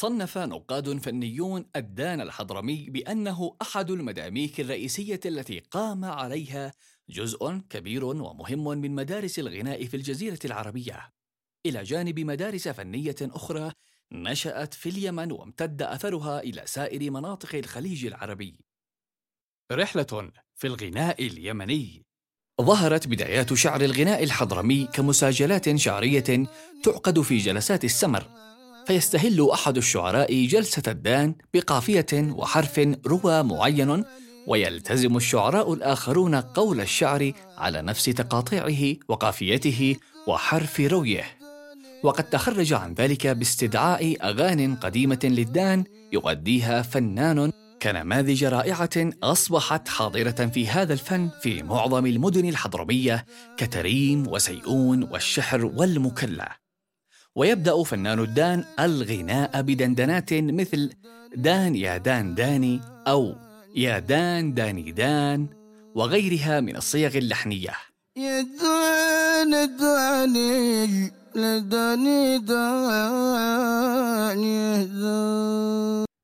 صنف نقاد فنيون الدان الحضرمي بأنه أحد المداميك الرئيسية التي قام عليها جزء كبير ومهم من مدارس الغناء في الجزيرة العربية، إلى جانب مدارس فنية أخرى نشأت في اليمن وامتد أثرها إلى سائر مناطق الخليج العربي. رحلة في الغناء اليمني. ظهرت بدايات شعر الغناء الحضرمي كمساجلات شعرية تعقد في جلسات السمر، فيستهل أحد الشعراء جلسة الدان بقافية وحرف روى معين، ويلتزم الشعراء الآخرون قول الشعر على نفس تقاطيعه وقافيته وحرف رويه. وقد تخرج عن ذلك باستدعاء أغاني قديمة للدان يؤديها فنان كنماذج رائعة أصبحت حاضرة في هذا الفن في معظم المدن الحضرمية كتريم وسيئون والشحر والمكلا. ويبدأ فنان الدان الغناء بدندنات مثل دان يا دان داني أو يا دان داني دان وغيرها من الصيغ اللحنية. يا دان داني داني دان.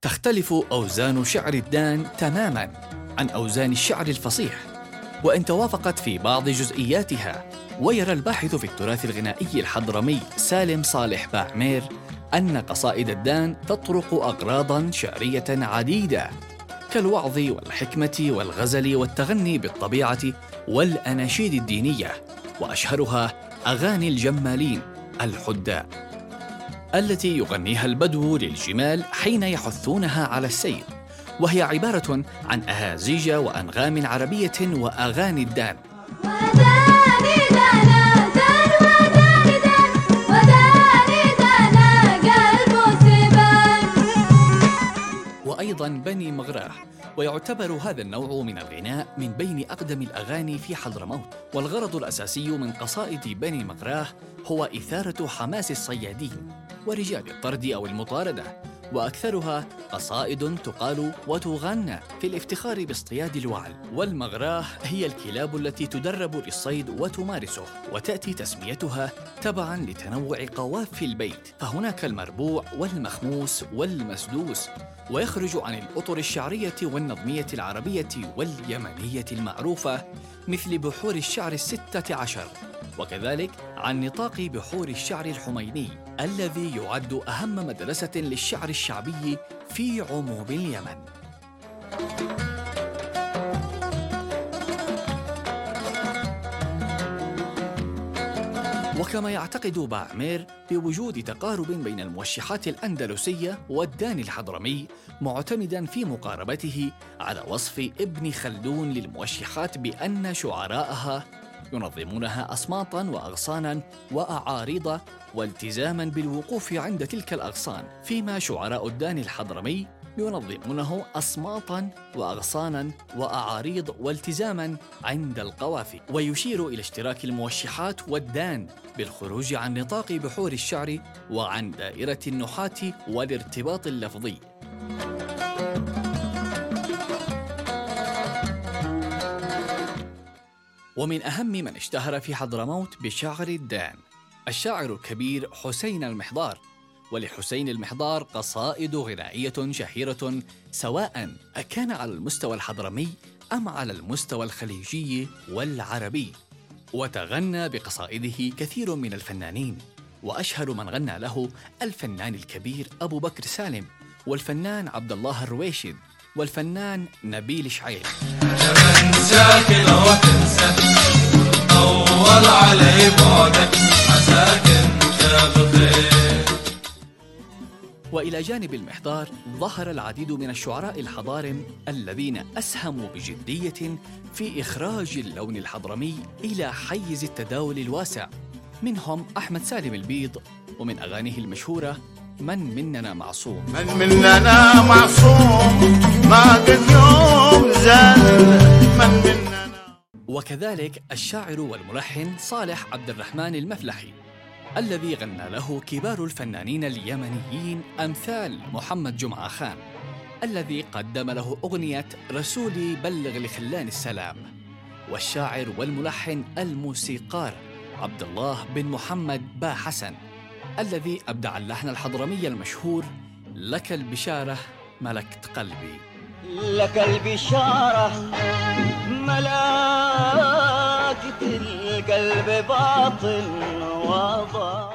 تختلف أوزان شعر الدان تماماً عن أوزان الشعر الفصيح، وإن توافقت في بعض جزئياتها. ويرى الباحث في التراث الغنائي الحضرمي سالم صالح باعمر أن قصائد الدان تطرق أغراضاً شعرية عديدة كالوعظ والحكمة والغزل والتغني بالطبيعة والأناشيد الدينية، وأشهرها أغاني الجمالين الحداء التي يغنيها البدو للجمال حين يحثونها على السير، وهي عبارة عن أهازيج وأنغام عربية وأغاني الدان. وأيضا بني مغراه. ويعتبر هذا النوع من الغناء من بين أقدم الأغاني في حضرموت، والغرض الأساسي من قصائد بني مغراه هو إثارة حماس الصيادين ورجال الطرد أو المطاردة، وأكثرها قصائد تقال وتغنى في الافتخار باصطياد الوعل. والمغراه هي الكلاب التي تدرب للصيد وتمارسه، وتأتي تسميتها تبعاً لتنوع قوافي البيت، فهناك المربوع والمخموس والمسدوس، ويخرج عن الأطر الشعرية والنظمية العربية واليمنية المعروفة مثل بحور الشعر 16، وكذلك عن نطاق بحور الشعر الحميني الذي يعد أهم مدرسة للشعر الشعبي في عموم اليمن. وكما يعتقد باعمر بوجود تقارب بين الموشحات الأندلسية والدان الحضرمي، معتمداً في مقاربته على وصف ابن خلدون للموشحات بأن شعراءها ينظمونها أصماتاً وأغصاناً وأعارضة والتزاماً بالوقوف عند تلك الأغصان، فيما شعراء الدان الحضرمي ينظمونه أصماتاً وأغصاناً وأعاريض والتزاماً عند القوافي. ويشير إلى اشتراك الموشحات والدان بالخروج عن نطاق بحور الشعر وعن دائرة النحاة والارتباط اللفظي. ومن أهم من اشتهر في حضرموت بشعر الدان الشاعر الكبير حسين المحضار. ولحسين المحضار قصائد غنائية شهيرة سواء أكان على المستوى الحضرمي أم على المستوى الخليجي والعربي، وتغنى بقصائده كثير من الفنانين، وأشهر من غنى له الفنان الكبير أبو بكر سالم، والفنان عبدالله الرويشد، والفنان نبيل شعير. وإلى جانب المحضار ظهر العديد من الشعراء الحضارم الذين أسهموا بجدية في إخراج اللون الحضرمي إلى حيز التداول الواسع، منهم أحمد سالم البيض ومن أغانيه المشهورة من مننا معصوم. من مننا معصوم ما قد يوم زال من مننا. وكذلك الشاعر والملحن صالح عبد الرحمن المفلحي الذي غنى له كبار الفنانين اليمنيين أمثال محمد جمعة خان الذي قدم له أغنية رسولي بلغ لخلان السلام، والشاعر والملحن الموسيقار عبد الله بن محمد با حسن الذي أبدع اللحن الحضرمي المشهور لك البشارة ملكت قلبي، لك البشارة ملكت القلب باطن وضع.